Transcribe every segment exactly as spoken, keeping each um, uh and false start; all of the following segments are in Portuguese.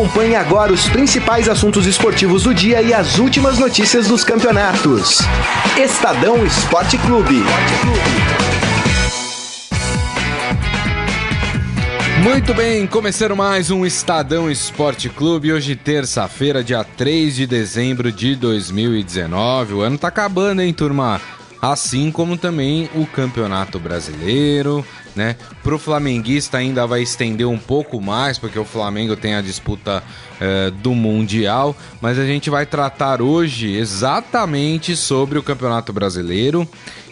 Acompanhe agora os principais assuntos esportivos do dia e as últimas notícias dos campeonatos. Estadão Esporte Clube. Muito bem, começando mais um Estadão Esporte Clube, hoje terça-feira, dia três de dezembro de dois mil e dezenove. O ano tá acabando, hein, turma? Assim como também o Campeonato Brasileiro, né? Pro flamenguista ainda vai estender um pouco mais, porque o Flamengo tem a disputa eh, do Mundial, mas a gente vai tratar hoje exatamente sobre o Campeonato Brasileiro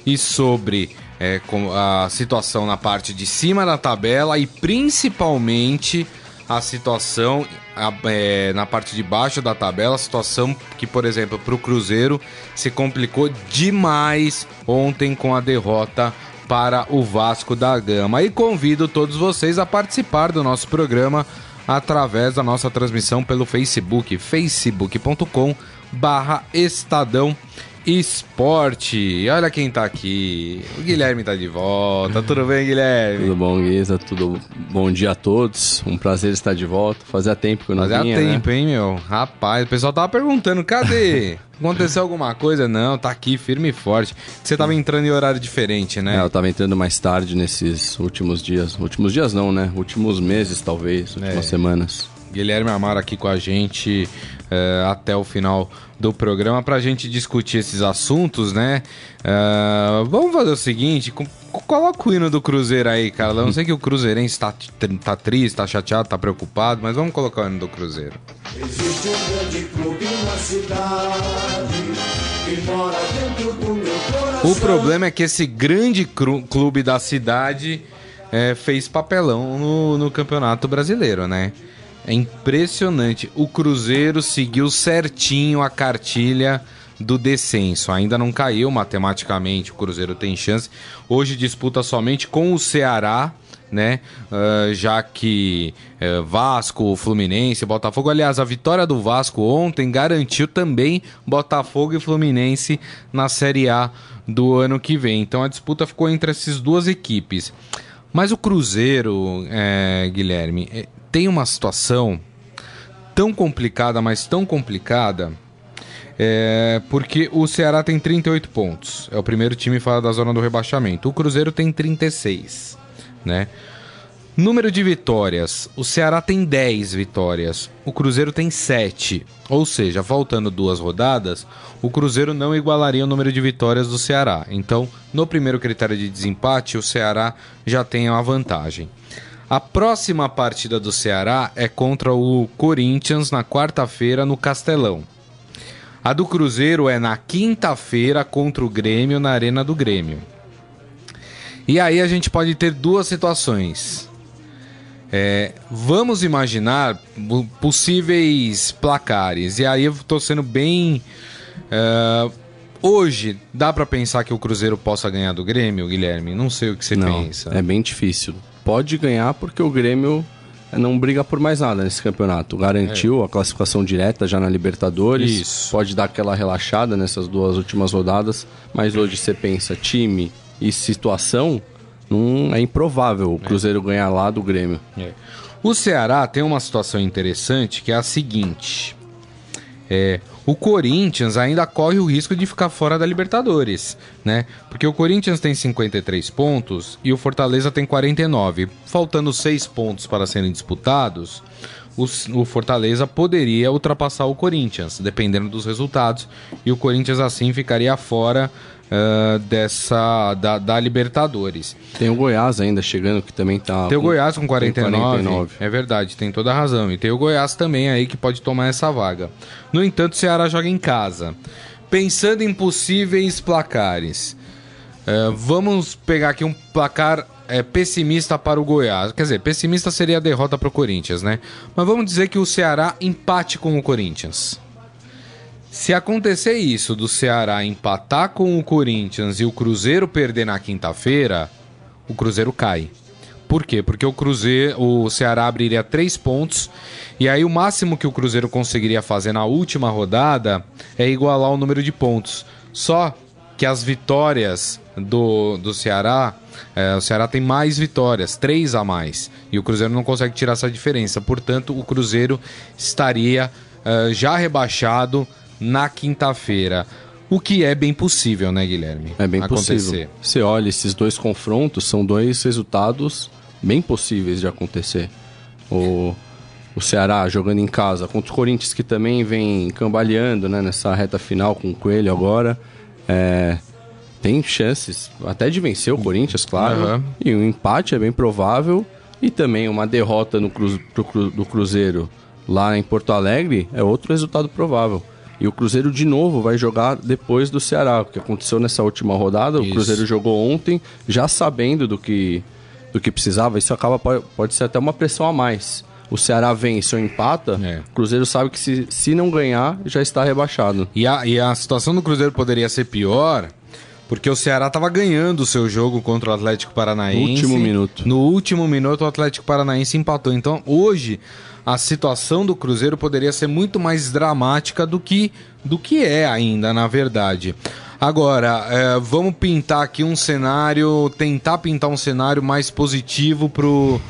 e sobre... É, com a situação na parte de cima da tabela e principalmente a situação a, é, na parte de baixo da tabela, a situação que, por exemplo, para o Cruzeiro se complicou demais ontem com a derrota para o Vasco da Gama. E convido todos vocês a participar do nosso programa através da nossa transmissão pelo Facebook, facebook ponto com barra Estadão Esporte. E olha quem tá aqui. O Guilherme tá de volta. Tudo bem, Guilherme? Tudo bom, Guisa? Tudo bom dia a todos. Um prazer estar de volta. Fazia tempo que eu não vinha, Fazia tempo, né? hein, meu? Rapaz, o pessoal tava perguntando, cadê? Aconteceu alguma coisa? Não, tá aqui firme e forte. Você tava entrando em horário diferente, né? É, eu tava entrando mais tarde nesses últimos dias. Últimos dias não, né? Últimos meses, talvez. Últimas é. semanas. Guilherme Amaro aqui com a gente uh, até o final do programa para a gente discutir esses assuntos, né? Uh, vamos fazer o seguinte, co- coloca o hino do Cruzeiro aí, cara. Eu não sei que o cruzeirense tá, tá triste, tá chateado, tá preocupado, mas vamos colocar o hino do Cruzeiro. Existe um grande clube na cidade. O problema é que esse grande cru- clube da cidade é, fez papelão no, no Campeonato Brasileiro, né? É impressionante. O Cruzeiro seguiu certinho a cartilha do descenso. Ainda não caiu matematicamente. O Cruzeiro tem chance. Hoje disputa somente com o Ceará, né? Uh, já que uh, Vasco, Fluminense, Botafogo... Aliás, a vitória do Vasco ontem garantiu também Botafogo e Fluminense na Série A do ano que vem. Então a disputa ficou entre essas duas equipes. Mas o Cruzeiro, é, Guilherme... É... Tem uma situação tão complicada, mas tão complicada, é, porque o Ceará tem trinta e oito pontos. É o primeiro time fora da zona do rebaixamento. O Cruzeiro tem trinta e seis, né? Número de vitórias. O Ceará tem dez vitórias. O Cruzeiro tem sete. Ou seja, faltando duas rodadas, o Cruzeiro não igualaria o número de vitórias do Ceará. Então, no primeiro critério de desempate, o Ceará já tem uma vantagem. A próxima partida do Ceará é contra o Corinthians na quarta-feira no Castelão. A do Cruzeiro é na quinta-feira contra o Grêmio na Arena do Grêmio. E aí a gente pode ter duas situações. É, vamos imaginar possíveis placares. E aí eu tô sendo bem... Uh, hoje, dá pra pensar que o Cruzeiro possa ganhar do Grêmio, Guilherme? Não sei o que você Não, pensa. É bem difícil. Pode ganhar porque o Grêmio não briga por mais nada nesse campeonato. Garantiu é. a classificação direta já na Libertadores. Isso. Pode dar aquela relaxada nessas duas últimas rodadas. Mas hoje você pensa time e situação, não é improvável o Cruzeiro é. ganhar lá do Grêmio. É. O Ceará tem uma situação interessante que é a seguinte. É, o Corinthians ainda corre o risco de ficar fora da Libertadores, né? Porque o Corinthians tem cinquenta e três pontos e o Fortaleza tem quarenta e nove. Faltando seis pontos para serem disputados, o, o Fortaleza poderia ultrapassar o Corinthians, dependendo dos resultados. E o Corinthians assim ficaria fora uh, dessa, da, da Libertadores. Tem o Goiás ainda chegando, que também tá... Tem o Goiás com quarenta e nove, quarenta e nove. É verdade, tem toda a razão. E tem o Goiás também aí que pode tomar essa vaga. No entanto, o Ceará joga em casa. Pensando em possíveis placares, uh, vamos pegar aqui um placar... É pessimista para o Goiás. Quer dizer, pessimista seria a derrota para o Corinthians, né? Mas vamos dizer que o Ceará empate com o Corinthians. Se acontecer isso, do Ceará empatar com o Corinthians e o Cruzeiro perder na quinta-feira, o Cruzeiro cai. Por quê? Porque o Cruzeiro, o Ceará abriria três pontos e aí o máximo que o Cruzeiro conseguiria fazer na última rodada é igualar o número de pontos. Só que as vitórias do, do Ceará, é, o Ceará tem mais vitórias, três a mais, e o Cruzeiro não consegue tirar essa diferença. Portanto, o Cruzeiro estaria é, já rebaixado na quinta-feira. O que é bem possível, né, Guilherme? É bem acontecer. Possível. Você olha, esses dois confrontos são dois resultados bem possíveis de acontecer. O, o Ceará jogando em casa contra o Corinthians, que também vem cambaleando, né, nessa reta final com o Coelho agora. É, tem chances até de vencer o Corinthians, claro. Uhum. E um empate é bem provável. E também uma derrota no cru, pro, pro, do Cruzeiro lá em Porto Alegre é outro resultado provável. E o Cruzeiro de novo vai jogar depois do Ceará, o que aconteceu nessa última rodada. Isso. O Cruzeiro jogou ontem, já sabendo do que, do que precisava. Isso acaba, pode, pode ser até uma pressão a mais. O Ceará vence ou empata, é. O Cruzeiro sabe que se, se não ganhar, já está rebaixado. E a, e a situação do Cruzeiro poderia ser pior, porque o Ceará estava ganhando o seu jogo contra o Atlético Paranaense. No último minuto. No último minuto, o Atlético Paranaense empatou. Então, hoje, a situação do Cruzeiro poderia ser muito mais dramática do que, do que é ainda, na verdade. Agora, é, vamos pintar aqui um cenário, tentar pintar um cenário mais positivo pro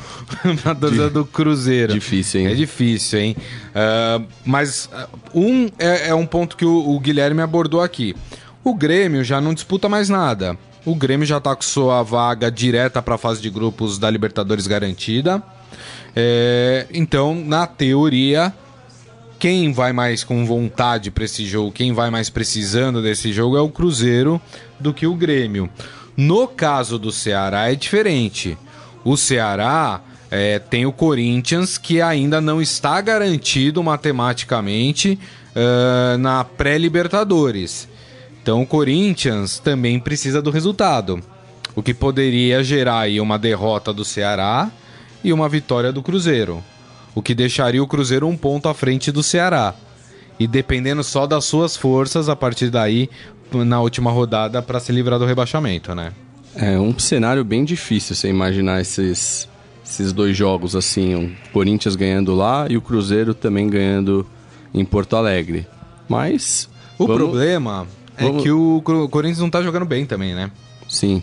pra dança do Cruzeiro. Difícil, hein? É difícil, hein? Uh, mas um é, é um ponto que o, o Guilherme abordou aqui. O Grêmio já não disputa mais nada. O Grêmio já tá com sua vaga direta para a fase de grupos da Libertadores garantida. É, então, na teoria, quem vai mais com vontade para esse jogo, quem vai mais precisando desse jogo é o Cruzeiro do que o Grêmio. No caso do Ceará é diferente. O Ceará é, tem o Corinthians, que ainda não está garantido matematicamente uh, na pré-Libertadores. Então o Corinthians também precisa do resultado, o que poderia gerar aí uma derrota do Ceará e uma vitória do Cruzeiro, o que deixaria o Cruzeiro um ponto à frente do Ceará. E dependendo só das suas forças, a partir daí, na última rodada, para se livrar do rebaixamento, né? É um cenário bem difícil você imaginar esses, esses dois jogos, assim, o Corinthians ganhando lá e o Cruzeiro também ganhando em Porto Alegre. Mas o vamos... problema é vamos... que o Corinthians não tá jogando bem também, né? Sim.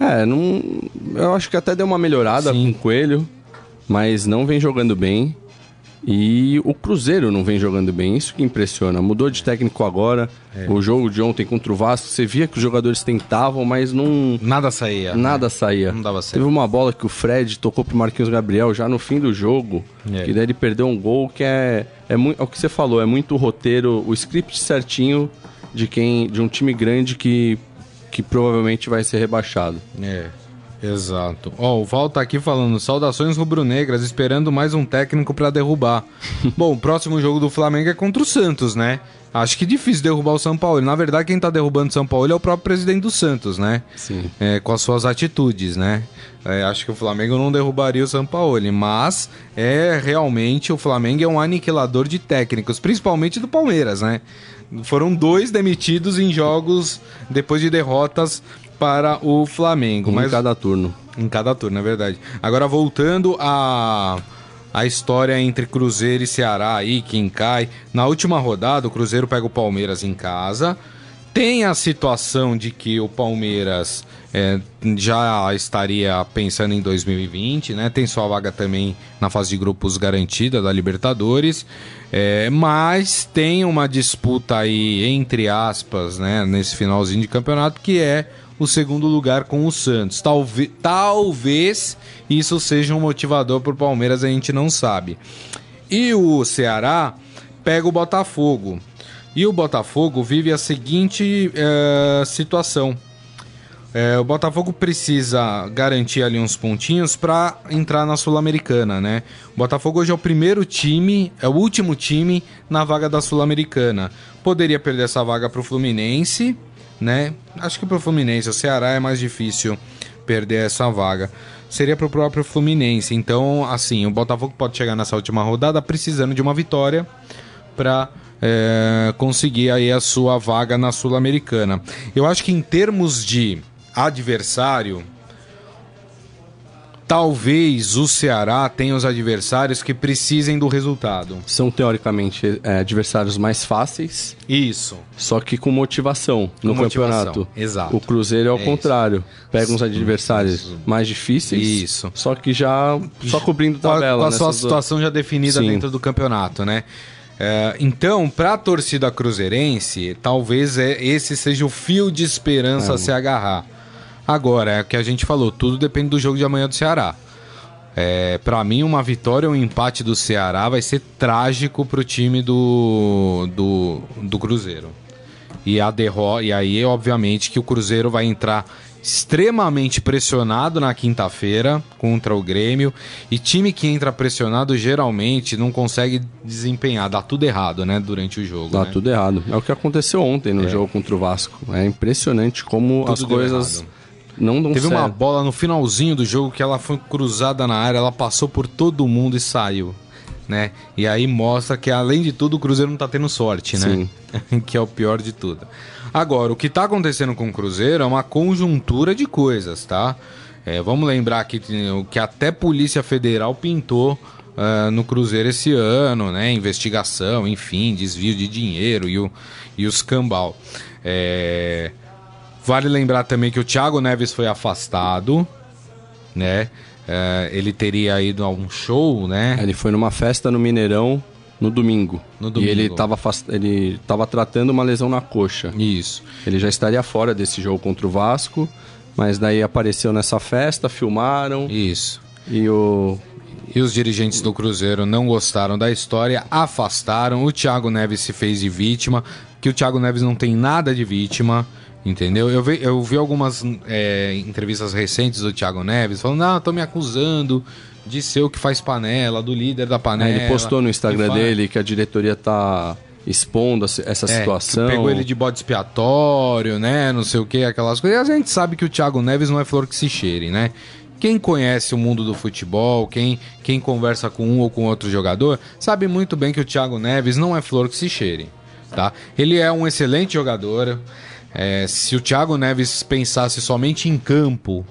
É, não, eu acho que até deu uma melhorada. Sim. Com o Coelho, mas não vem jogando bem. E o Cruzeiro não vem jogando bem, isso que impressiona. Mudou de técnico agora, é. O jogo de ontem contra o Vasco, você via que os jogadores tentavam, mas não... Nada saía. Nada né? saía. Não dava certo. Teve uma bola que o Fred tocou pro Marquinhos Gabriel já no fim do jogo, é. Que daí ele perdeu um gol que é... É, muito, é o que você falou, é muito o roteiro, o script certinho de, quem, de um time grande que... que provavelmente vai ser rebaixado. É, exato. Ó, oh, o Val tá aqui falando, saudações rubro-negras, esperando mais um técnico pra derrubar. Bom, o próximo jogo do Flamengo é contra o Santos, né? Acho que é difícil derrubar o Sampaoli. Na verdade, quem tá derrubando o Sampaoli é o próprio presidente do Santos, né? Sim. É, com as suas atitudes, né? É, acho que o Flamengo não derrubaria o Sampaoli, mas é realmente, o Flamengo é um aniquilador de técnicos, principalmente do Palmeiras, né? Foram dois demitidos em jogos depois de derrotas para o Flamengo. Em mas... cada turno. Em cada turno, é verdade. Agora, voltando à a... a história entre Cruzeiro e Ceará aí, quem cai. Na última rodada, o Cruzeiro pega o Palmeiras em casa. Tem a situação de que o Palmeiras é, já estaria pensando em dois mil e vinte, né? Tem sua vaga também na fase de grupos garantida da Libertadores, é, mas tem uma disputa aí, entre aspas, né, nesse finalzinho de campeonato, que é o segundo lugar com o Santos. Talvez, talvez isso seja um motivador para o Palmeiras, a gente não sabe. E o Ceará pega o Botafogo. E o Botafogo vive a seguinte é, situação. É, o Botafogo precisa garantir ali uns pontinhos para entrar na Sul-Americana, né? O Botafogo hoje é o primeiro time, é o último time na vaga da Sul-Americana. Poderia perder essa vaga para o Fluminense, né? Acho que para o Fluminense, o Ceará é mais difícil perder essa vaga. Seria para o próprio Fluminense. Então, assim, o Botafogo pode chegar nessa última rodada precisando de uma vitória para... É, conseguir aí a sua vaga na Sul-Americana. Eu acho que em termos de adversário, Talvez o Ceará tenha os adversários que precisem do resultado. São, teoricamente, é, adversários mais fáceis. Isso. Só que com motivação com no motivação. campeonato. Exato. O Cruzeiro é ao é contrário. Isso. Pega uns adversários isso. mais difíceis. Isso. Só que já... Só cobrindo tabela. Com a sua situação duas... já definida Sim. dentro do campeonato, né? É, então, para a torcida cruzeirense, talvez é, esse seja o fio de esperança é. a se agarrar. Agora, é o que a gente falou, tudo depende do jogo de amanhã do Ceará. É, para mim, uma vitória ou um empate do Ceará vai ser trágico pro time do, do, do Cruzeiro. E, a derro- e aí, obviamente, que o Cruzeiro vai entrar extremamente pressionado na quinta-feira contra o Grêmio. E time que entra pressionado geralmente não consegue desempenhar, dá tudo errado, né, durante o jogo. Dá né? tudo errado. É o que aconteceu ontem no é. jogo contra o Vasco. É impressionante como tudo as coisas... Errado. Não Teve certo. uma bola no finalzinho do jogo que ela foi cruzada na área, ela passou por todo mundo e saiu, né? E aí mostra que, além de tudo, o Cruzeiro não tá tendo sorte, né? Sim. Que é o pior de tudo. Agora, o que tá acontecendo com o Cruzeiro é uma conjuntura de coisas, tá? É, vamos lembrar que, que até a Polícia Federal pintou uh, no Cruzeiro esse ano, né? Investigação, enfim, desvio de dinheiro e, o, e os cambal. É... Vale lembrar também que o Thiago Neves foi afastado, né? É, ele teria ido a um show, né? Ele foi numa festa no Mineirão no domingo. No domingo. E ele estava afast... ele estava tratando uma lesão na coxa. Isso. Ele já estaria fora desse jogo contra o Vasco, mas daí apareceu nessa festa, filmaram. Isso. E o... E os dirigentes do Cruzeiro não gostaram da história, afastaram. O Thiago Neves se fez de vítima, que o Thiago Neves não tem nada de vítima. Entendeu? Eu vi, eu vi algumas é, entrevistas recentes do Thiago Neves falando, não, estão me acusando de ser o que faz panela, do líder da panela. É, ele postou no Instagram fala... dele que a diretoria tá expondo essa é, situação. Pegou ele de bode expiatório, né? Não sei o que, aquelas coisas. E a gente sabe que o Thiago Neves não é flor que se cheire, né? Quem conhece o mundo do futebol, quem, quem conversa com um ou com outro jogador, sabe muito bem que o Thiago Neves não é flor que se cheire, tá? Ele é um excelente jogador. É, se o Thiago Neves pensasse somente em campo,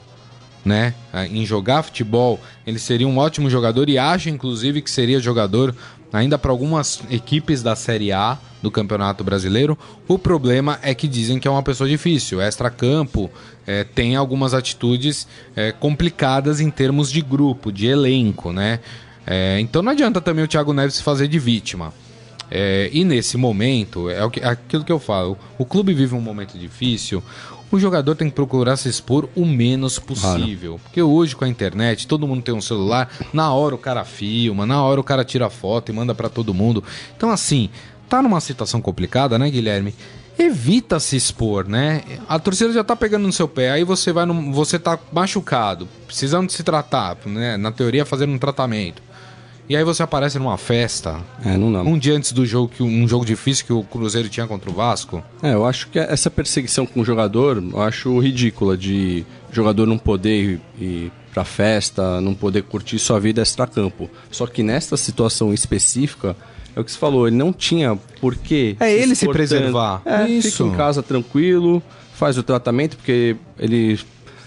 né, em jogar futebol, ele seria um ótimo jogador e acho, inclusive, que seria jogador ainda para algumas equipes da Série A do Campeonato Brasileiro. O problema é que dizem que é uma pessoa difícil. Extra-campo é, tem algumas atitudes é, complicadas em termos de grupo, de elenco, né? É, então não adianta também o Thiago Neves se fazer de vítima. É, e nesse momento, é aquilo que eu falo, o clube vive um momento difícil, o jogador tem que procurar se expor o menos possível. Claro. Porque hoje com a internet, todo mundo tem um celular, na hora o cara filma, na hora o cara tira foto e manda pra todo mundo. Então assim, tá numa situação complicada, né, Guilherme? Evita se expor, né? A torcida já tá pegando no seu pé, aí você vai no, você tá machucado, precisando se tratar, né? Na teoria fazendo um tratamento. E aí você aparece numa festa, é, não, não. um dia antes do jogo, que um jogo difícil que o Cruzeiro tinha contra o Vasco. É, eu acho que essa perseguição com o jogador, eu acho ridícula, de jogador não poder ir pra festa, não poder curtir sua vida extracampo. Só que nesta situação específica, é o que você falou, ele não tinha por que... É ele se preservar. É, Isso. Fica em casa tranquilo, faz o tratamento, porque ele...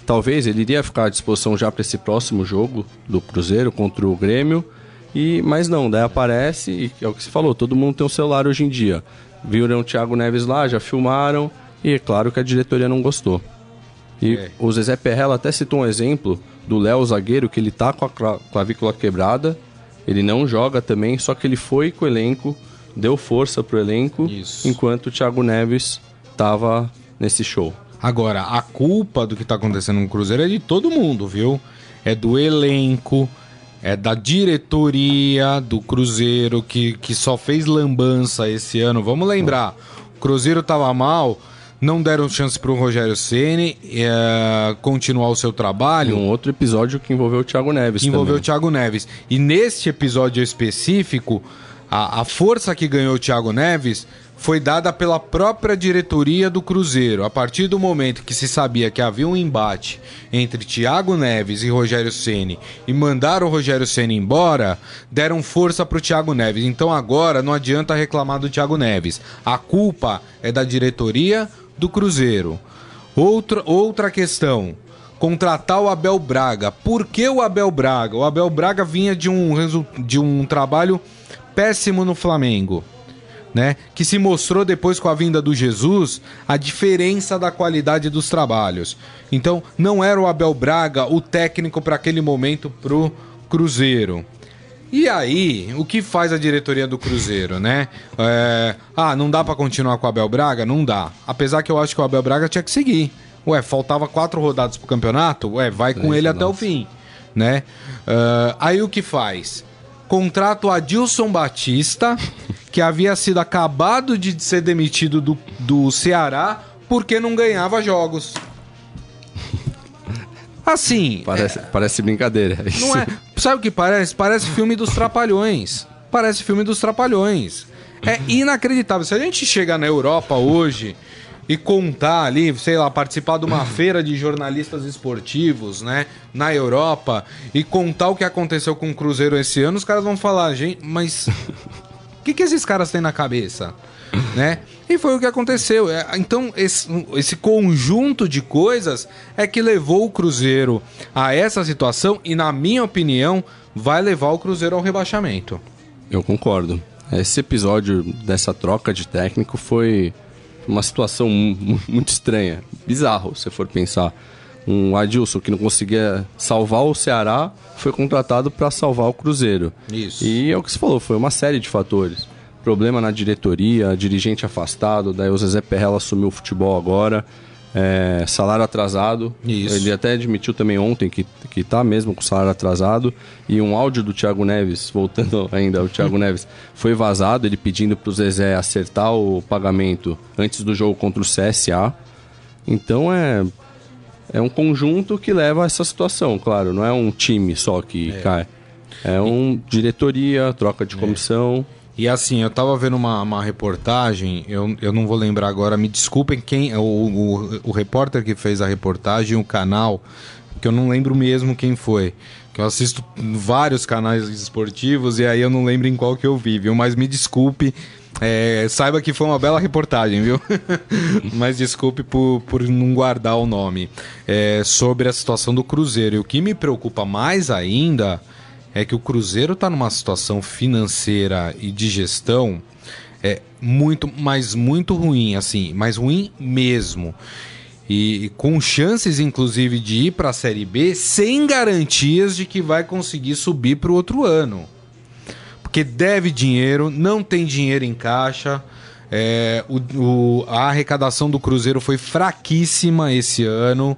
Talvez ele iria ficar à disposição já para esse próximo jogo do Cruzeiro contra o Grêmio. E, mas não, daí aparece, e é o que você falou, todo mundo tem um celular hoje em dia. Viram o Thiago Neves lá, já filmaram, e é claro que a diretoria não gostou. E é. o Zezé Perrella até citou um exemplo do Léo, zagueiro, que ele tá com a clavícula quebrada, ele não joga também, só que ele foi com o elenco, deu força pro elenco, Isso. enquanto o Thiago Neves tava nesse show. Agora, a culpa do que tá acontecendo no Cruzeiro é de todo mundo, viu? É do elenco... É da diretoria do Cruzeiro, que, que só fez lambança esse ano. Vamos lembrar, o Cruzeiro estava mal, não deram chance para o Rogério Ceni é, continuar o seu trabalho. Um outro episódio que envolveu o Thiago Neves que envolveu também. o Thiago Neves. E neste episódio específico, a, a força que ganhou o Thiago Neves foi dada pela própria diretoria do Cruzeiro. A partir do momento que se sabia que havia um embate entre Thiago Neves e Rogério Ceni e mandaram o Rogério Ceni embora, deram força para o Thiago Neves. Então agora não adianta reclamar do Thiago Neves. A culpa é da diretoria do Cruzeiro. Outra, outra questão, contratar o Abel Braga. Por que o Abel Braga? O Abel Braga vinha de um, de um trabalho péssimo no Flamengo, né? Que se mostrou depois com a vinda do Jesus a diferença da qualidade dos trabalhos. Então não era o Abel Braga o técnico para aquele momento pro Cruzeiro. E aí, o que faz a diretoria do Cruzeiro, né? É... Ah, não dá pra continuar com o Abel Braga? Não dá. Apesar que eu acho que o Abel Braga tinha que seguir. Ué, faltava quatro rodadas pro campeonato? Ué, vai com Isso, ele nossa. até o fim, né? Uh... Aí o que faz? Contrata o Adilson Batista, que havia sido acabado de ser demitido do, do Ceará porque não ganhava jogos. Assim... Parece, é... parece brincadeira. Não é... Sabe o que parece? Parece filme dos Trapalhões. Parece filme dos Trapalhões. É inacreditável. Se a gente chegar na Europa hoje e contar ali, sei lá, participar de uma feira de jornalistas esportivos, né, na Europa, e contar o que aconteceu com o Cruzeiro esse ano, os caras vão falar, gente, mas o que, que esses caras têm na cabeça? Né? E foi o que aconteceu. Então esse, esse conjunto de coisas é que levou o Cruzeiro a essa situação e, na minha opinião, vai levar o Cruzeiro ao rebaixamento. Eu concordo. Esse episódio dessa troca de técnico foi uma situação muito estranha, bizarro, se for pensar. Um Adilson que não conseguia salvar o Ceará foi contratado para salvar o Cruzeiro. Isso. E é o que você falou, foi uma série de fatores. Problema na diretoria, dirigente afastado, daí o Zezé Perrella assumiu o futebol agora, é, salário atrasado. Isso. Ele até admitiu também ontem que, que tá mesmo com salário atrasado, e um áudio do Thiago Neves, voltando ainda, o Thiago Neves foi vazado, ele pedindo pro Zezé acertar o pagamento antes do jogo contra o C S A. Então é, é um conjunto que leva a essa situação, claro, não é um time só que é. cai. É um diretoria, troca de comissão... É. E assim, eu tava vendo uma, uma reportagem, eu, eu não vou lembrar agora, me desculpem quem, o, o, o repórter que fez a reportagem, o canal, que eu não lembro mesmo quem foi, que eu assisto vários canais esportivos e aí eu não lembro em qual que eu vi, viu? Mas me desculpe, é, saiba que foi uma bela reportagem, viu? Mas desculpe por, por não guardar o nome. É, sobre a situação do Cruzeiro, e o que me preocupa mais ainda... é que o Cruzeiro está numa situação financeira e de gestão é muito, mas muito ruim, assim, mas ruim mesmo. E, e com chances, inclusive, de ir para a Série B sem garantias de que vai conseguir subir para o outro ano. Porque deve dinheiro, não tem dinheiro em caixa, é, o, o, a arrecadação do Cruzeiro foi fraquíssima esse ano.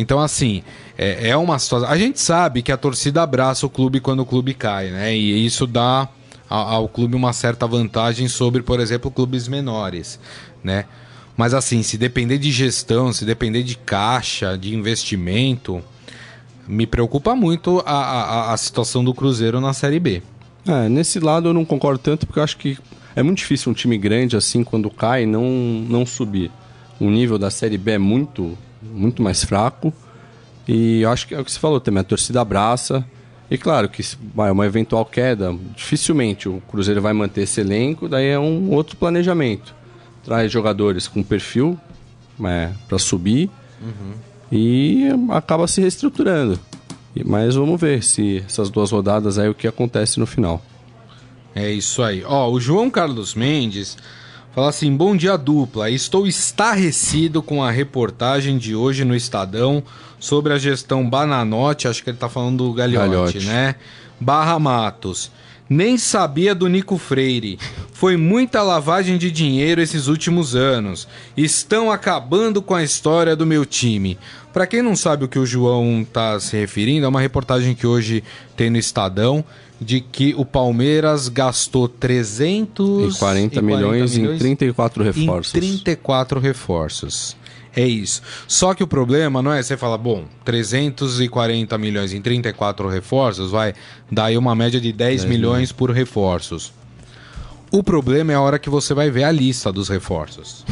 Então, assim, é, é uma situação... A gente sabe que a torcida abraça o clube quando o clube cai, né? E isso dá ao, ao clube uma certa vantagem sobre, por exemplo, clubes menores, né? Mas, assim, se depender de gestão, se depender de caixa, de investimento, me preocupa muito a, a, a situação do Cruzeiro na Série B. É, nesse lado eu não concordo tanto, porque eu acho que é muito difícil um time grande, assim, quando cai, não, não subir. O nível da Série B é muito... muito mais fraco, e eu acho que é o que você falou também, a torcida abraça, e claro que uma eventual queda, dificilmente o Cruzeiro vai manter esse elenco, daí é um outro planejamento, traz jogadores com perfil, né, para subir, uhum. E acaba se reestruturando, mas vamos ver se essas duas rodadas aí o que acontece no final. É isso aí. Ó, o João Carlos Mendes fala assim: bom dia, dupla. Estou estarrecido com a reportagem de hoje no Estadão sobre a gestão Bananote, acho que ele está falando do Galiotte, Galiotte, né? Barra Matos. Nem sabia do Nico Freire. Foi muita lavagem de dinheiro esses últimos anos. Estão acabando com a história do meu time. Para quem não sabe o que o João está se referindo, é uma reportagem que hoje tem no Estadão, de que o Palmeiras gastou trezentos e quarenta milhões em trinta e quatro reforços. Em trinta e quatro reforços. É isso. Só que o problema não é você falar, bom, trezentos e quarenta milhões em trinta e quatro reforços, vai dar aí uma média de dez milhões por reforços. O problema é a hora que você vai ver a lista dos reforços.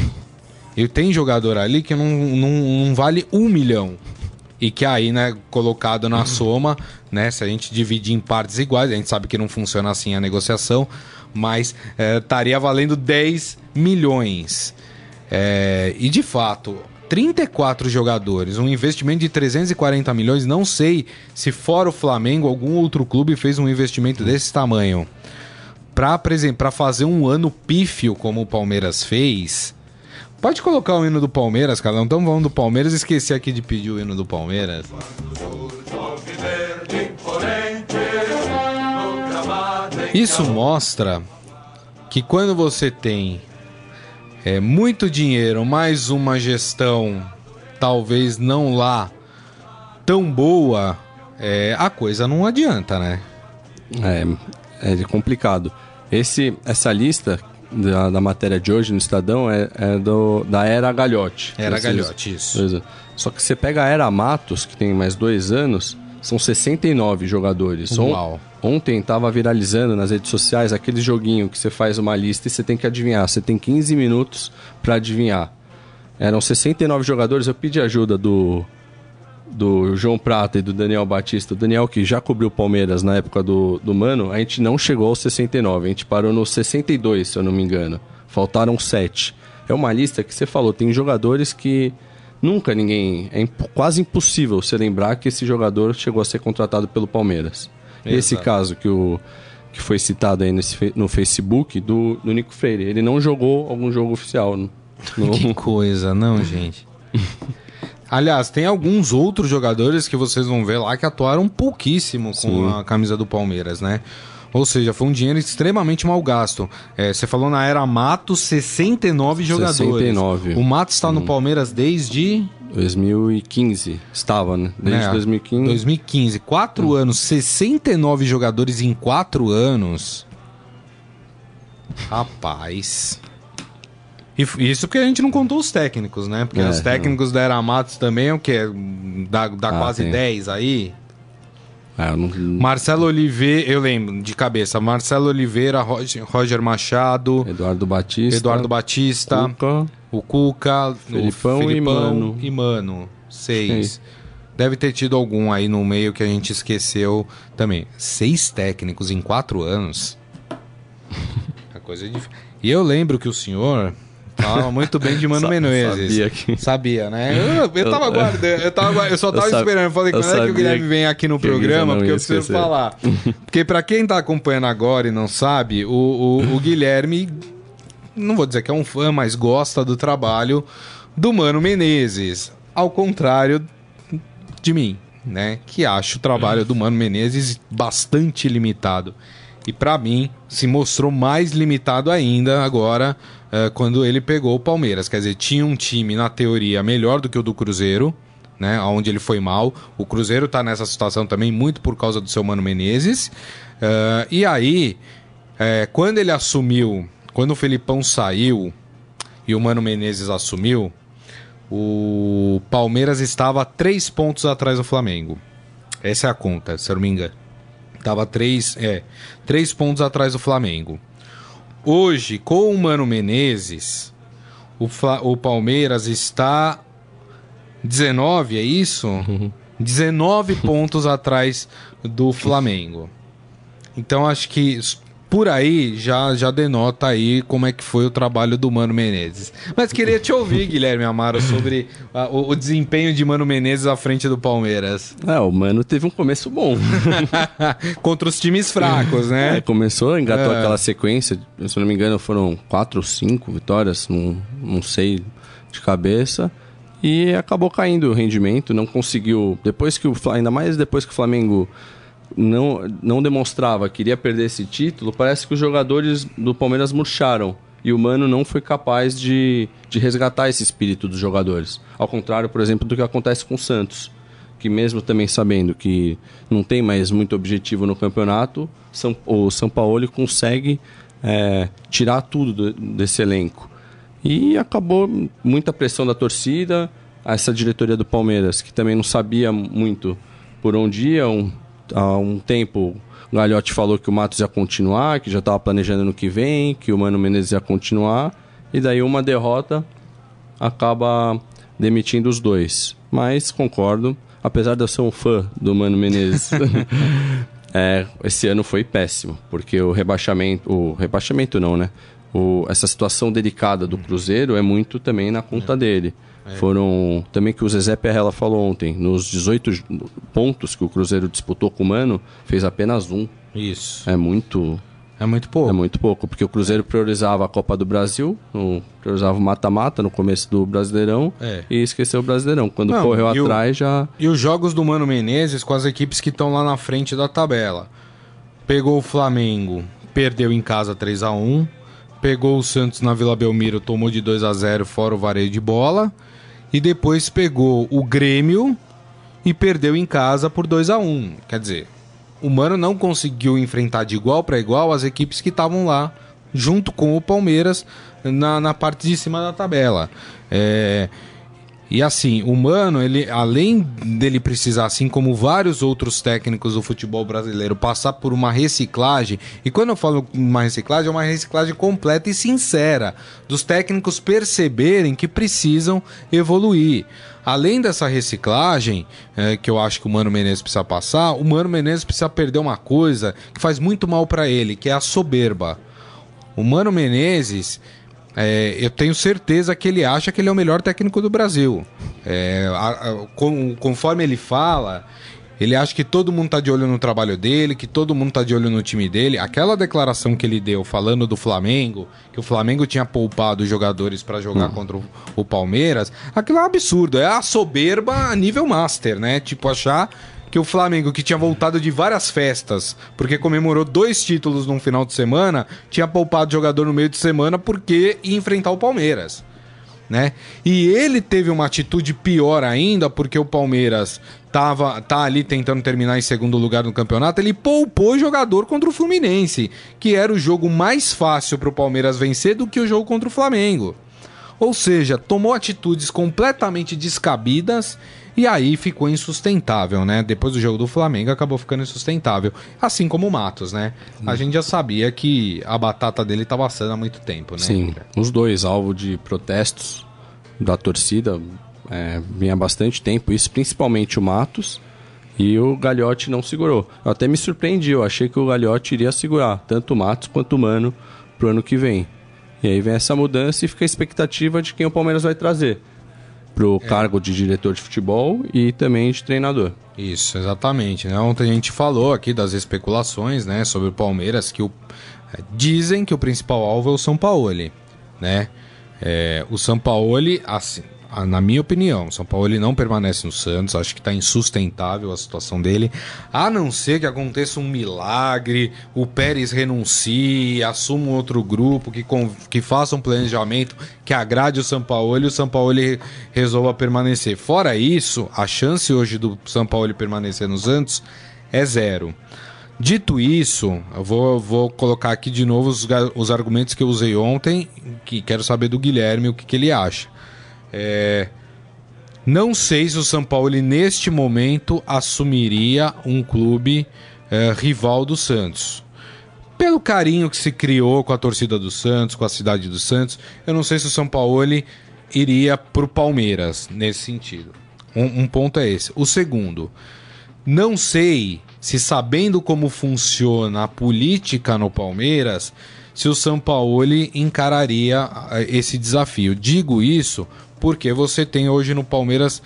E tem jogador ali que não, não, não vale um milhão. E que aí, né, colocado na soma, né, se a gente dividir em partes iguais, a gente sabe que não funciona assim a negociação, mas estaria é, valendo dez milhões. É, e de fato, trinta e quatro jogadores, um investimento de trezentos e quarenta milhões, não sei se fora o Flamengo, algum outro clube fez um investimento desse tamanho. Pra, por exemplo, pra fazer um ano pífio como o Palmeiras fez, pode colocar o hino do Palmeiras, cara, não estamos falando do Palmeiras, esqueci aqui de pedir o hino do Palmeiras. Isso mostra que quando você tem é, muito dinheiro, mais uma gestão talvez não lá tão boa, é, a coisa não adianta, né? É, é complicado. Esse, essa lista da, da matéria de hoje no Estadão é, é do, da era Galiotte. Era Galiotte, isso. Só que você pega a era Matos, que tem mais dois anos, são sessenta e nove jogadores. Uau. Ontem estava viralizando nas redes sociais aquele joguinho que você faz uma lista e você tem que adivinhar. Você tem quinze minutos para adivinhar. Eram sessenta e nove jogadores. Eu pedi ajuda do, do João Prata e do Daniel Batista. O Daniel, que já cobriu o Palmeiras na época do, do Mano, a gente não chegou aos sessenta e nove. A gente parou no sessenta e dois, se eu não me engano. Faltaram sete. É uma lista que você falou. Tem jogadores que... Nunca ninguém... É imp- quase impossível você lembrar que esse jogador chegou a ser contratado pelo Palmeiras. Exato. Esse caso que, o, que foi citado aí nesse, no Facebook do, do Nico Freire. Ele não jogou algum jogo oficial. No... Que coisa, não, gente. Aliás, tem alguns outros jogadores que vocês vão ver lá que atuaram pouquíssimo com Sim. a camisa do Palmeiras, né? Ou seja, foi um dinheiro extremamente mal gasto. É, você falou na era Matos, sessenta e nove jogadores. sessenta e nove. O Matos está hum. no Palmeiras desde... dois mil e quinze. Estava, né? Desde é, dois mil e quinze. dois mil e quinze. Quatro hum. anos, sessenta e nove jogadores em quatro anos. Rapaz. E isso porque a gente não contou os técnicos, né? Porque é, os técnicos não. da era Matos também é o quê? Dá, dá ah, quase tem. dez aí. Ah, não... Marcelo Oliveira, eu lembro de cabeça, Marcelo Oliveira, Roger, Roger Machado, Eduardo Batista, Eduardo Batista, Cuca, o Cuca, Felipão, o Felipão e Mano, e Mano seis. Sim. Deve ter tido algum aí no meio que a gente esqueceu também. Seis técnicos em quatro anos. A coisa é dif... E eu lembro que o senhor falava muito bem de Mano Menezes. Sabia, que... sabia, né? Eu, eu tava guardando, eu, tava, eu só tava eu sabe, esperando. Eu falei, quando é que o Guilherme vem aqui no programa? Porque eu preciso esquecer. falar. Porque pra quem tá acompanhando agora e não sabe, o, o, o Guilherme, não vou dizer que é um fã, mas gosta do trabalho do Mano Menezes. Ao contrário de mim, né? Que acho o trabalho do Mano Menezes bastante limitado. E pra mim, se mostrou mais limitado ainda agora... quando ele pegou o Palmeiras, quer dizer, tinha um time, na teoria, melhor do que o do Cruzeiro, né, onde ele foi mal. O Cruzeiro tá nessa situação também muito por causa do seu Mano Menezes. Uh, e aí, é, quando ele assumiu, quando o Felipão saiu e o Mano Menezes assumiu, o Palmeiras estava três pontos atrás do Flamengo. Essa é a conta, se eu não me engano. Estava três, é, três pontos atrás do Flamengo. Hoje, com o Mano Menezes, o, Fla- o Palmeiras está dezenove, é isso? Uhum. dezenove pontos atrás do Flamengo. Então, acho que por aí já, já denota aí como é que foi o trabalho do Mano Menezes. Mas queria te ouvir, Guilherme Amaro, sobre a, o, o desempenho de Mano Menezes à frente do Palmeiras. É, o Mano teve um começo bom. Contra os times fracos, né? É, começou, engatou é. aquela sequência, se não me engano foram quatro ou cinco vitórias, não, não sei de cabeça, e acabou caindo o rendimento, não conseguiu, depois que o, ainda mais depois que o Flamengo... Não, não demonstrava, queria perder esse título, parece que os jogadores do Palmeiras murcharam e o Mano não foi capaz de, de resgatar esse espírito dos jogadores. Ao contrário, por exemplo, do que acontece com o Santos, que mesmo também sabendo que não tem mais muito objetivo no campeonato, São, o Sampaoli consegue é, tirar tudo do, desse elenco. E acabou muita pressão da torcida, essa diretoria do Palmeiras, que também não sabia muito por onde ia, um há um tempo o Galiotti falou que o Matos ia continuar, que já estava planejando no que vem, que o Mano Menezes ia continuar, e daí uma derrota acaba demitindo os dois. Mas concordo, apesar de eu ser um fã do Mano Menezes, é, esse ano foi péssimo, porque o rebaixamento, o rebaixamento não, né? O, essa situação delicada do Cruzeiro é muito também na conta dele. É. Foram também que o Zezé Perrella falou ontem, nos dezoito pontos que o Cruzeiro disputou com o Mano, fez apenas um. Isso. É muito... É muito pouco. É muito pouco, porque o Cruzeiro priorizava a Copa do Brasil, priorizava o mata-mata no começo do Brasileirão é. e esqueceu o Brasileirão. Quando Não, correu atrás o, já... E os jogos do Mano Menezes com as equipes que estão lá na frente da tabela. Pegou o Flamengo, perdeu em casa três a um. Pegou o Santos na Vila Belmiro, tomou de dois a zero fora o vareio de bola. E depois pegou o Grêmio e perdeu em casa por dois a um. Quer dizer... O Mano não conseguiu enfrentar de igual para igual as equipes que estavam lá, junto com o Palmeiras, na, na parte de cima da tabela. É, e assim, o Mano, ele, além dele precisar, assim como vários outros técnicos do futebol brasileiro, passar por uma reciclagem, e quando eu falo uma reciclagem, é uma reciclagem completa e sincera, dos técnicos perceberem que precisam evoluir. Além dessa reciclagem, é, que eu acho que o Mano Menezes precisa passar, o Mano Menezes precisa perder uma coisa que faz muito mal para ele, que é a soberba. O Mano Menezes, é, eu tenho certeza que ele acha que ele é o melhor técnico do Brasil. É, a, a, com, conforme ele fala, ele acha que todo mundo está de olho no trabalho dele, que todo mundo está de olho no time dele. Aquela declaração que ele deu falando do Flamengo, que o Flamengo tinha poupado os jogadores para jogar hum. contra o Palmeiras, aquilo é um absurdo, é a soberba a nível master, né? Tipo, achar que o Flamengo, que tinha voltado de várias festas, porque comemorou dois títulos num final de semana, tinha poupado jogador no meio de semana porque ia enfrentar o Palmeiras, né? E ele teve uma atitude pior ainda, porque o Palmeiras tava, tá ali tentando terminar em segundo lugar no campeonato, ele poupou jogador contra o Fluminense, que era o jogo mais fácil para o Palmeiras vencer do que o jogo contra o Flamengo. Ou seja, tomou atitudes completamente descabidas e aí ficou insustentável, né? Depois do jogo do Flamengo acabou ficando insustentável, assim como o Matos, né? A gente já sabia que a batata dele estava assando há muito tempo, né? Sim, os dois alvo de protestos da torcida é, vinha há bastante tempo, isso principalmente o Matos, e o Galiotte não segurou. Eu até me surpreendi, eu achei que o Galiotte iria segurar tanto o Matos quanto o Mano pro ano que vem. E aí vem essa mudança e fica a expectativa de quem o Palmeiras vai trazer pro é. cargo de diretor de futebol e também de treinador. Isso, exatamente, né? Ontem a gente falou aqui das especulações, né, sobre o Palmeiras, que o... dizem que o principal alvo é o Sampaoli, né? É, o Sampaoli, assim, na minha opinião, o Sampaoli não permanece no Santos, acho que está insustentável a situação dele, a não ser que aconteça um milagre, o Pérez renuncie, assuma um outro grupo, que, com, que faça um planejamento que agrade o Sampaoli e o Sampaoli resolva permanecer. Fora isso, a chance hoje do Sampaoli permanecer no Santos é zero. Dito isso, eu vou, vou colocar aqui de novo os, os argumentos que eu usei ontem, que quero saber do Guilherme o que, que ele acha. É, não sei se o Sampaoli neste momento assumiria um clube é, rival do Santos. Pelo carinho que se criou com a torcida do Santos, com a cidade do Santos, eu não sei se o Sampaoli iria pro Palmeiras nesse sentido. Um, um ponto é esse. O segundo, não sei se, sabendo como funciona a política no Palmeiras, se o Sampaoli encararia esse desafio. Digo isso porque você tem hoje no Palmeiras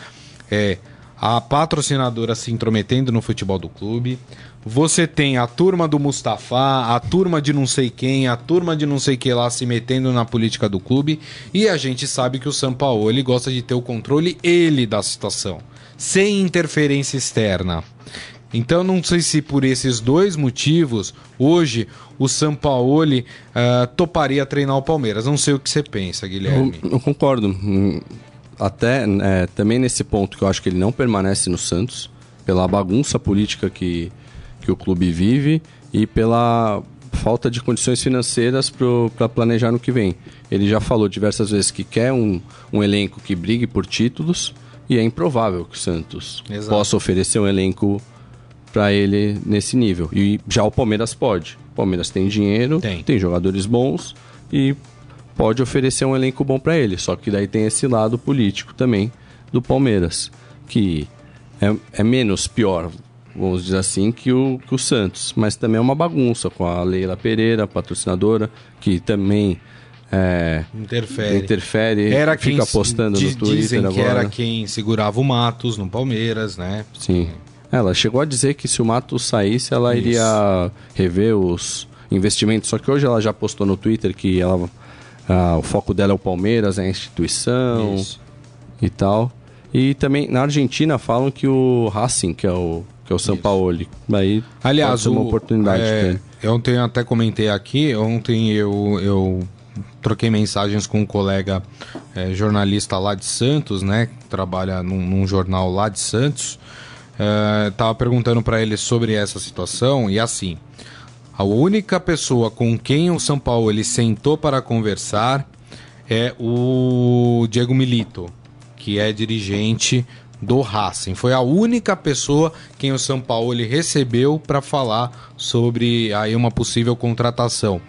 é, a patrocinadora se intrometendo no futebol do clube, você tem a turma do Mustafa, a turma de não sei quem, a turma de não sei que lá se metendo na política do clube, e a gente sabe que o Sampaoli gosta de ter o controle ele da situação, sem interferência externa. Então não sei se por esses dois motivos, hoje o Sampaoli uh, toparia treinar o Palmeiras. Não sei o que você pensa, Guilherme. Eu, eu concordo. Até é, também nesse ponto que eu acho que ele não permanece no Santos, pela bagunça política que, que o clube vive e pela falta de condições financeiras para planejar no que vem. Ele já falou diversas vezes que quer um, um elenco que brigue por títulos e é improvável que o Santos Exato. possa oferecer um elenco para ele nesse nível. E já o Palmeiras pode. O Palmeiras tem dinheiro, tem, tem jogadores bons e pode oferecer um elenco bom para ele. Só que daí tem esse lado político também do Palmeiras, que é, é menos pior, vamos dizer assim, que o, que o Santos. Mas também é uma bagunça com a Leila Pereira, patrocinadora, que também É, interfere. interfere era fica quem, apostando diz, no Twitter dizem agora. Que era quem segurava o Matos no Palmeiras, né? Sim. Ela chegou a dizer que se o Matos saísse, ela Isso. iria rever os investimentos. Só que hoje ela já postou no Twitter que ela, ah, o foco dela é o Palmeiras, é a instituição Isso. e tal. E também na Argentina falam que o Racing, que é o, que é o Sampaoli. Daí, aliás, uma oportunidade é, eu ontem até comentei aqui, ontem eu... eu... troquei mensagens com um colega é, jornalista lá de Santos, né? Que trabalha num, num jornal lá de Santos. É, tava perguntando para ele sobre essa situação e assim, a única pessoa com quem o São Paulo ele sentou para conversar é o Diego Milito, que é dirigente do Racing. Foi a única pessoa quem o São Paulo ele recebeu para falar sobre aí uma possível contratação.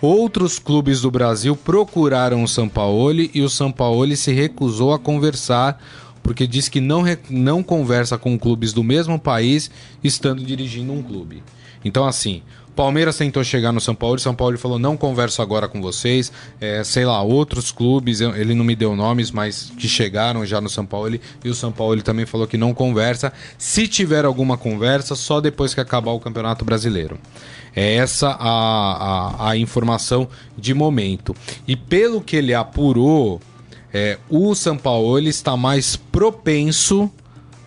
Outros clubes do Brasil procuraram o Sampaoli e o Sampaoli se recusou a conversar porque diz que não, não conversa com clubes do mesmo país estando dirigindo um clube. Então assim, Palmeiras tentou chegar no Sampaoli, Sampaoli falou não converso agora com vocês, é, sei lá, outros clubes, ele não me deu nomes, mas que chegaram já no Sampaoli e o Sampaoli também falou que não conversa. Se tiver alguma conversa, só depois que acabar o Campeonato Brasileiro. É essa a, a, a informação de momento. E pelo que ele apurou, é, o Sampaoli está mais propenso,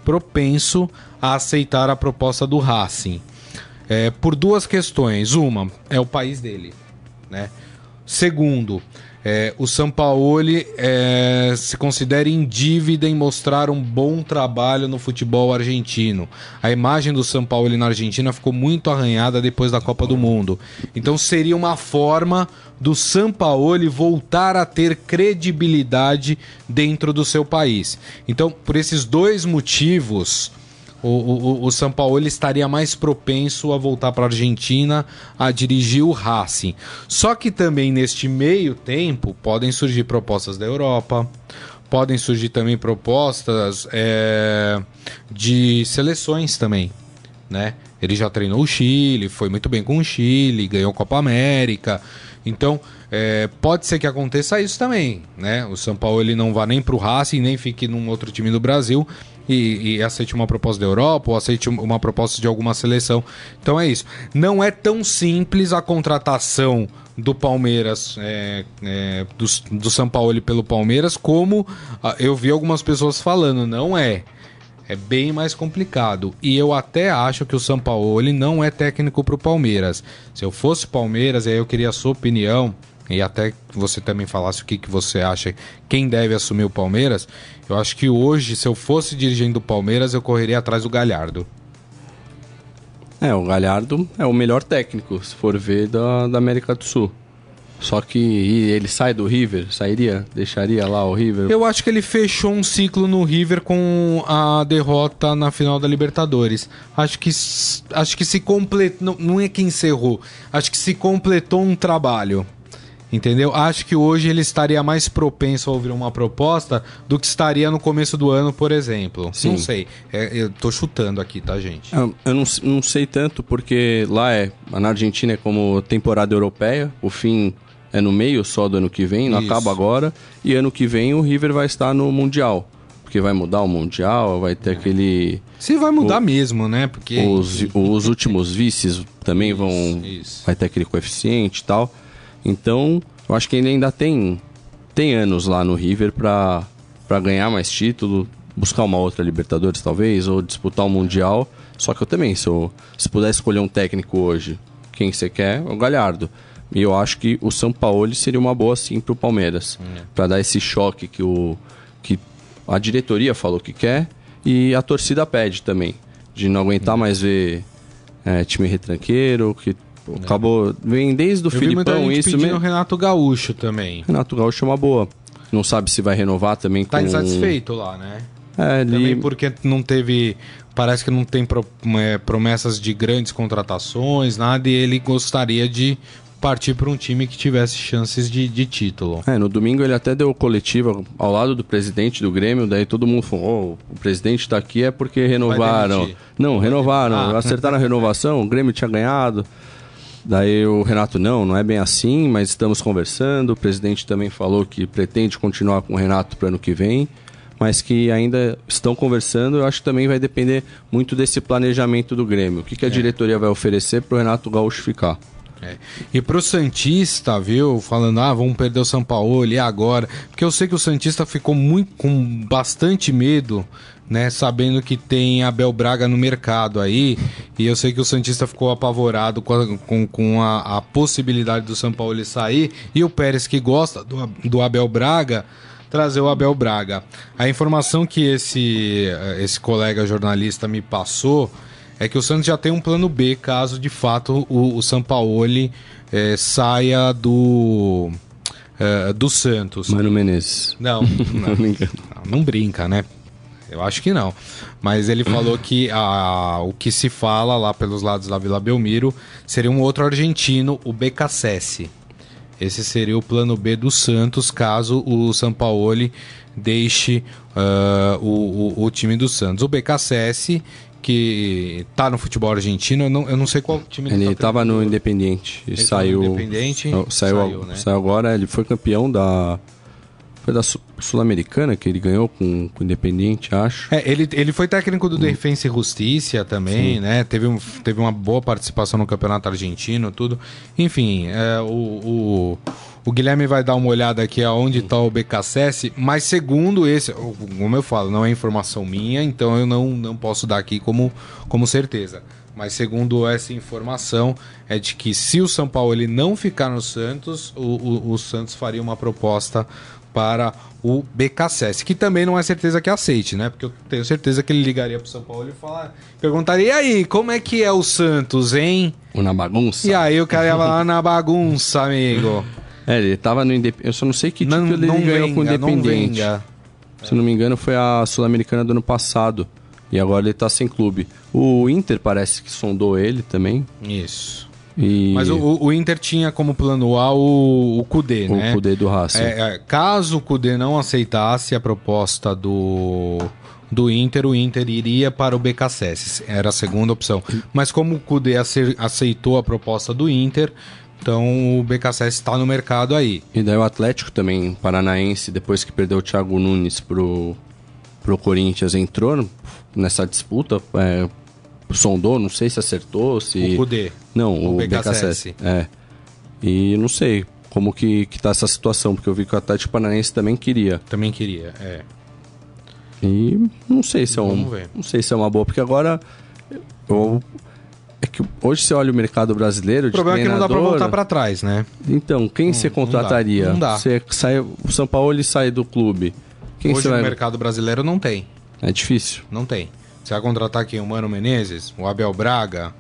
propenso a aceitar a proposta do Racing. É, por duas questões. Uma, é o país dele, né? Segundo, é, o Sampaoli é, se considera em dívida em mostrar um bom trabalho no futebol argentino. A imagem do Sampaoli na Argentina ficou muito arranhada depois da Copa do Mundo. Então seria uma forma do Sampaoli voltar a ter credibilidade dentro do seu país. Então, por esses dois motivos, o, o, o Sampaoli estaria mais propenso a voltar para a Argentina a dirigir o Racing. Só que também neste meio tempo podem surgir propostas da Europa, podem surgir também propostas é, de seleções também, né? Ele já treinou o Chile, foi muito bem com o Chile, ganhou a Copa América. Então, é, pode ser que aconteça isso também, né? O Sampaoli não vá nem para o Racing, nem fique num outro time do Brasil e, e aceite uma proposta da Europa ou aceite uma proposta de alguma seleção. Então é isso. Não é tão simples a contratação do Palmeiras, é, é, do, do Sampaoli pelo Palmeiras, como eu vi algumas pessoas falando. Não é. É bem mais complicado. E eu até acho que o Sampaoli não é técnico para o Palmeiras. Se eu fosse Palmeiras, aí eu queria a sua opinião, e até que você também falasse o que, que você acha, quem deve assumir o Palmeiras. Eu acho que hoje, se eu fosse dirigente do Palmeiras, eu correria atrás do Galhardo. É, o Galhardo é o melhor técnico, se for ver, da, da América do Sul. Só que ele sai do River, sairia, deixaria lá o River. Eu acho que ele fechou um ciclo no River com a derrota na final da Libertadores. Acho que, acho que se completou, não, não é que encerrou, acho que se completou um trabalho, entendeu? Acho que hoje ele estaria mais propenso a ouvir uma proposta do que estaria no começo do ano, por exemplo. Sim. Não sei, é, eu tô chutando aqui, tá, gente? Eu, eu não, não sei tanto, porque lá é, na Argentina é como temporada europeia, o fim é no meio só do ano que vem, não Isso. acaba agora. E ano que vem o River vai estar no Mundial. Porque vai mudar o Mundial, vai ter é. aquele... Se vai mudar o, mesmo, né? Porque... Os, os últimos vices também isso, vão... Isso. Vai ter aquele coeficiente e tal. Então, eu acho que ele ainda tem, tem anos lá no River para para ganhar mais título, buscar uma outra Libertadores talvez, ou disputar o Mundial. Só que eu também, se, eu, se puder escolher um técnico hoje, quem você quer é o Galhardo. E eu acho que o Sampaoli seria uma boa sim pro Palmeiras. Hum. Para dar esse choque que, o, que a diretoria falou que quer e a torcida pede também. De não aguentar hum. mais ver é, time retranqueiro, que acabou. Vem desde o Filipão isso mesmo. O Renato Gaúcho também. Renato Gaúcho é uma boa. Não sabe se vai renovar também. Tá com... insatisfeito lá, né? É, ele... Também porque não teve... Parece que não tem promessas de grandes contratações, nada. E ele gostaria de partir para um time que tivesse chances de, de título. É, no domingo ele até deu coletiva ao lado do presidente do Grêmio, daí todo mundo falou, oh, o presidente tá aqui é porque renovaram. Não, renovaram. Ah. Acertaram a renovação, o Grêmio tinha ganhado. Daí o Renato, não, não é bem assim, mas estamos conversando. O presidente também falou que pretende continuar com o Renato para o ano que vem, mas que ainda estão conversando. Eu acho que também vai depender muito desse planejamento do Grêmio. O que, que a é. diretoria vai oferecer para o Renato Gaúcho ficar. É. E pro Santista, viu, falando, ah, vamos perder o Sampaoli agora, porque eu sei que o Santista ficou muito, com bastante medo, né, sabendo que tem Abel Braga no mercado aí, e eu sei que o Santista ficou apavorado com a, com, com a, a possibilidade do Sampaoli sair, e o Pérez, que gosta do, do Abel Braga, trazer o Abel Braga. A informação que esse, esse colega jornalista me passou é que o Santos já tem um plano B, caso de fato o, o Sampaoli é, saia do, é, do Santos. Mano Menezes. Não, não, não, não brinca, né? Eu acho que não. Mas ele falou que a, o que se fala lá pelos lados da Vila Belmiro seria um outro argentino, o B K S S. Esse seria o plano B do Santos, caso o Sampaoli deixe uh, o, o, o time do Santos. O B K S S... que tá no futebol argentino, eu não, eu não sei qual time ele, ele tá. Ele tava no Independiente e saiu, tá no Independiente, saiu, saiu, né? Saiu agora, ele foi campeão da foi da Sul-Americana, que ele ganhou com, com o Independiente, acho. É, ele, ele foi técnico do Defensa e Justiça também, sim, né? Teve, um, teve uma boa participação no Campeonato Argentino, tudo. Enfim, é, o, o, o Guilherme vai dar uma olhada aqui aonde tá o B K S S, mas segundo esse, como eu falo, não é informação minha, então eu não, não posso dar aqui como, como certeza. Mas segundo essa informação, é de que se o São Paulo ele não ficar no Santos, o, o, o Santos faria uma proposta para o B K S S, que também não é certeza que aceite, né? Porque eu tenho certeza que ele ligaria pro São Paulo e falar, perguntaria, e aí, como é que é o Santos, hein? Ou na bagunça? E aí o cara ia lá na bagunça, amigo. É, ele tava no Independente, eu só não sei que título não, ele não ganhou venga, com o Independente. Não Se é. não me engano, foi a Sul-Americana do ano passado. E agora ele tá sem clube. O Inter parece que sondou ele também. Isso. E... Mas o, o Inter tinha como plano A o, o Kudê, o né? O Kudê do Racing. É, é, caso o Kudê não aceitasse a proposta do, do Inter, o Inter iria para o B K S S. Era a segunda opção. Mas como o Kudê aceitou a proposta do Inter, então o B K S S está no mercado aí. E daí o Atlético também, paranaense, depois que perdeu o Thiago Nunes pro, pro Corinthians, entrou nessa disputa... É, sondou, não sei se acertou, se... O Kudê. Não, o, o B K S S. B K S S. É. E não sei como que, que tá essa situação, porque eu vi que o Atlético Paranaense também queria. Também queria, é. E não sei se é um... Não sei se é uma boa, porque agora... Eu, é que hoje você olha o mercado brasileiro de treinador... O problema é que não dá pra voltar pra trás, né? Então, quem não, você contrataria? Não dá. Não dá. Você sai, o São Paulo ele sai do clube. Quem hoje no vai... mercado brasileiro não tem. É difícil. Não tem. Você vai contratar quem? O Mano Menezes? O Abel Braga?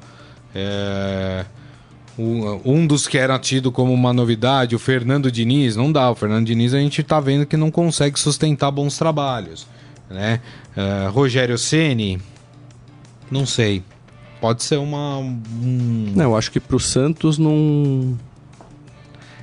É... O, um dos que era tido como uma novidade, o Fernando Diniz? Não dá. O Fernando Diniz a gente está vendo que não consegue sustentar bons trabalhos, né? É... Rogério Ceni? Não sei. Pode ser uma... Um... Eu acho que para o Santos não...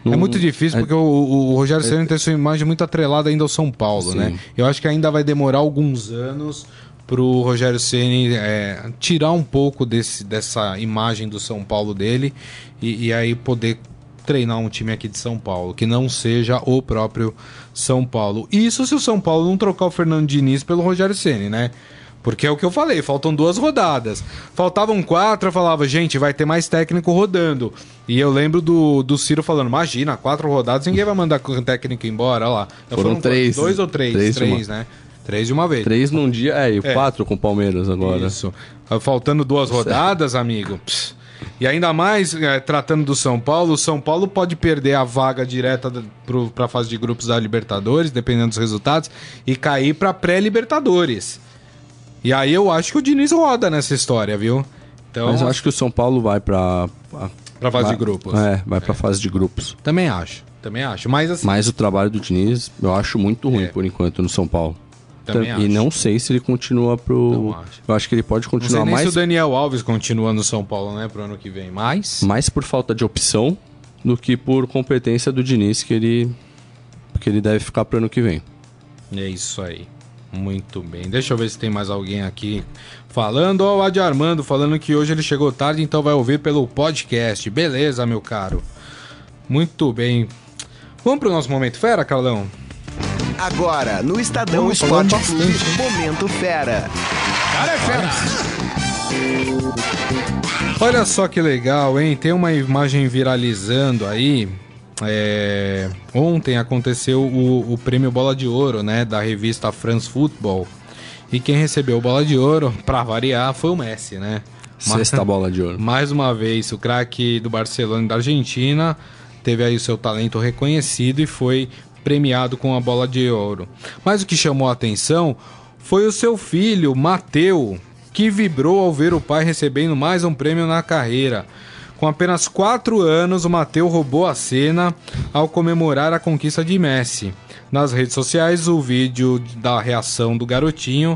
Não, é muito difícil, é, porque o, o Rogério é, Ceni tem sua imagem muito atrelada ainda ao São Paulo, sim, né? Eu acho que ainda vai demorar alguns anos... para o Rogério Ceni é, tirar um pouco desse, dessa imagem do São Paulo dele e, e aí poder treinar um time aqui de São Paulo, que não seja o próprio São Paulo. Isso se o São Paulo não trocar o Fernando Diniz pelo Rogério Ceni, né? Porque é o que eu falei, faltam duas rodadas. Faltavam quatro, eu falava, gente, vai ter mais técnico rodando. E eu lembro do, do Ciro falando, imagina, quatro rodadas, ninguém vai mandar o técnico embora, olha lá. Foram, foram três. Dois ou três, três, três né? Três de uma vez. Três num dia, é, e é. quatro com o Palmeiras agora. Isso. Faltando duas rodadas, certo, amigo. Pss. E ainda mais, é, tratando do São Paulo, o São Paulo pode perder a vaga direta para a fase de grupos da Libertadores, dependendo dos resultados, e cair para pré-Libertadores. E aí eu acho que o Diniz roda nessa história, viu? Então, mas eu acho que o São Paulo vai para... Para fase vai, de grupos. É, vai para é. fase de grupos. Também acho, também acho. Mas, assim, mas o trabalho do Diniz eu acho muito ruim é. por enquanto no São Paulo. Também e acho. Não sei se ele continua pro... Acho. Eu acho que ele pode continuar mais... Não sei nem mais... se o Daniel Alves continua no São Paulo, né? Pro ano que vem, mas... Mais por falta de opção do que por competência do Diniz, que ele, que ele deve ficar pro ano que vem. É isso aí. Muito bem, deixa eu ver se tem mais alguém aqui falando. Ó, o Adi Armando falando que hoje ele chegou tarde, então vai ouvir pelo podcast. Beleza, meu caro. Muito bem. Vamos pro nosso Momento Fera, Carlão? Agora, no Estadão Vamos Esporte Clube, Momento Fera. Cara é fera! Olha só que legal, hein? Tem uma imagem viralizando aí. É, ontem aconteceu o, o prêmio Bola de Ouro, né, da revista France Football, e quem recebeu o Bola de Ouro, pra variar, foi o Messi, né? Sexta Bola de Ouro. Mais uma vez, o craque do Barcelona e da Argentina teve aí o seu talento reconhecido e foi premiado com a Bola de Ouro. Mas o que chamou a atenção foi o seu filho, Mateu, que vibrou ao ver o pai recebendo mais um prêmio na carreira. Com apenas quatro anos, o Mateu roubou a cena ao comemorar a conquista de Messi. Nas redes sociais, o vídeo da reação do garotinho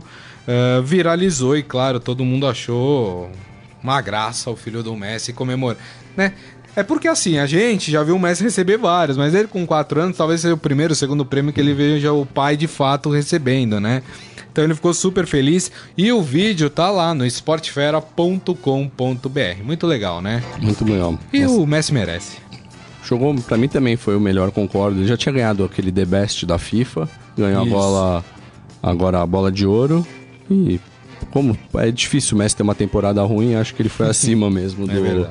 uh, viralizou e, claro, todo mundo achou uma graça o filho do Messi comemorar, né? É porque, assim, a gente já viu o Messi receber vários, mas ele com quatro anos talvez seja o primeiro, o segundo prêmio que ele veja o pai de fato recebendo, né? Então ele ficou super feliz e o vídeo tá lá no esporte fera ponto com ponto b r. Muito legal, né? Muito legal. E Messi. O Messi merece. Jogou, pra mim também foi o melhor, concordo. Ele já tinha ganhado aquele The Best da FIFA, ganhou Isso. a bola, agora a Bola de Ouro. E como é difícil o Messi ter uma temporada ruim, acho que ele foi acima mesmo do, é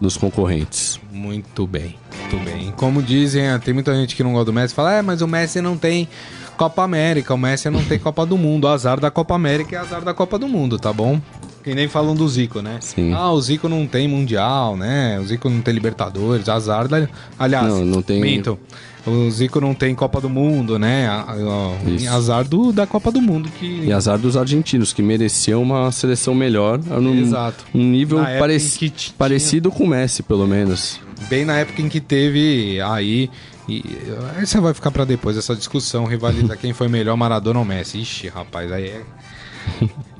dos concorrentes. Muito bem, muito bem. Como dizem, tem muita gente que não gosta do Messi, fala, é, mas o Messi não tem... Copa América, o Messi não tem Copa do Mundo, o azar da Copa América é azar da Copa do Mundo, tá bom? Que nem falam do Zico, né? Sim. Ah, o Zico não tem Mundial, né? O Zico não tem Libertadores, azar da... Aliás, não, não tem... Minto, o Zico não tem Copa do Mundo, né? Isso. Azar do, da Copa do Mundo. Que... E azar dos argentinos, que mereciam uma seleção melhor, num, Exato. um nível parec... tinha... parecido com o Messi, pelo menos. Bem na época em que teve aí... E essa vai ficar pra depois, essa discussão, rivaliza quem foi melhor, Maradona ou Messi. Ixi, rapaz, aí é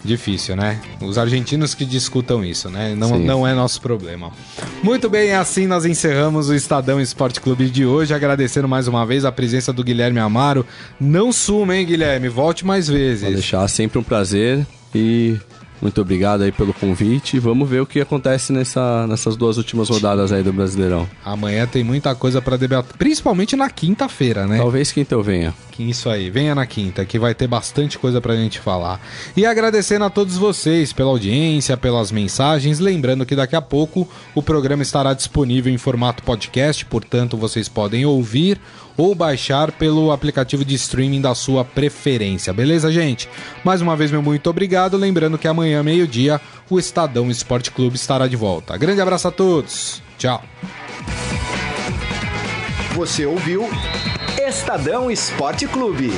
difícil, né? Os argentinos que discutam isso, né? Não, não é nosso problema. Muito bem, assim nós encerramos o Estadão Esporte Clube de hoje, agradecendo mais uma vez a presença do Guilherme Amaro. Não suma, hein, Guilherme? Volte mais vezes. Vou deixar, sempre um prazer e... Muito obrigado aí pelo convite. Vamos ver o que acontece nessa, nessas duas últimas rodadas aí do Brasileirão. Amanhã tem muita coisa para debater, principalmente na quinta-feira, né? Talvez quinta eu venha. Isso aí, venha na quinta, que vai ter bastante coisa pra gente falar. E agradecendo a todos vocês pela audiência, pelas mensagens. Lembrando que daqui a pouco o programa estará disponível em formato podcast, portanto vocês podem ouvir ou baixar pelo aplicativo de streaming da sua preferência. Beleza, gente? Mais uma vez, meu muito obrigado. Lembrando que amanhã, meio-dia, o Estadão Esporte Clube estará de volta. Grande abraço a todos. Tchau. Você ouviu Estadão Esporte Clube.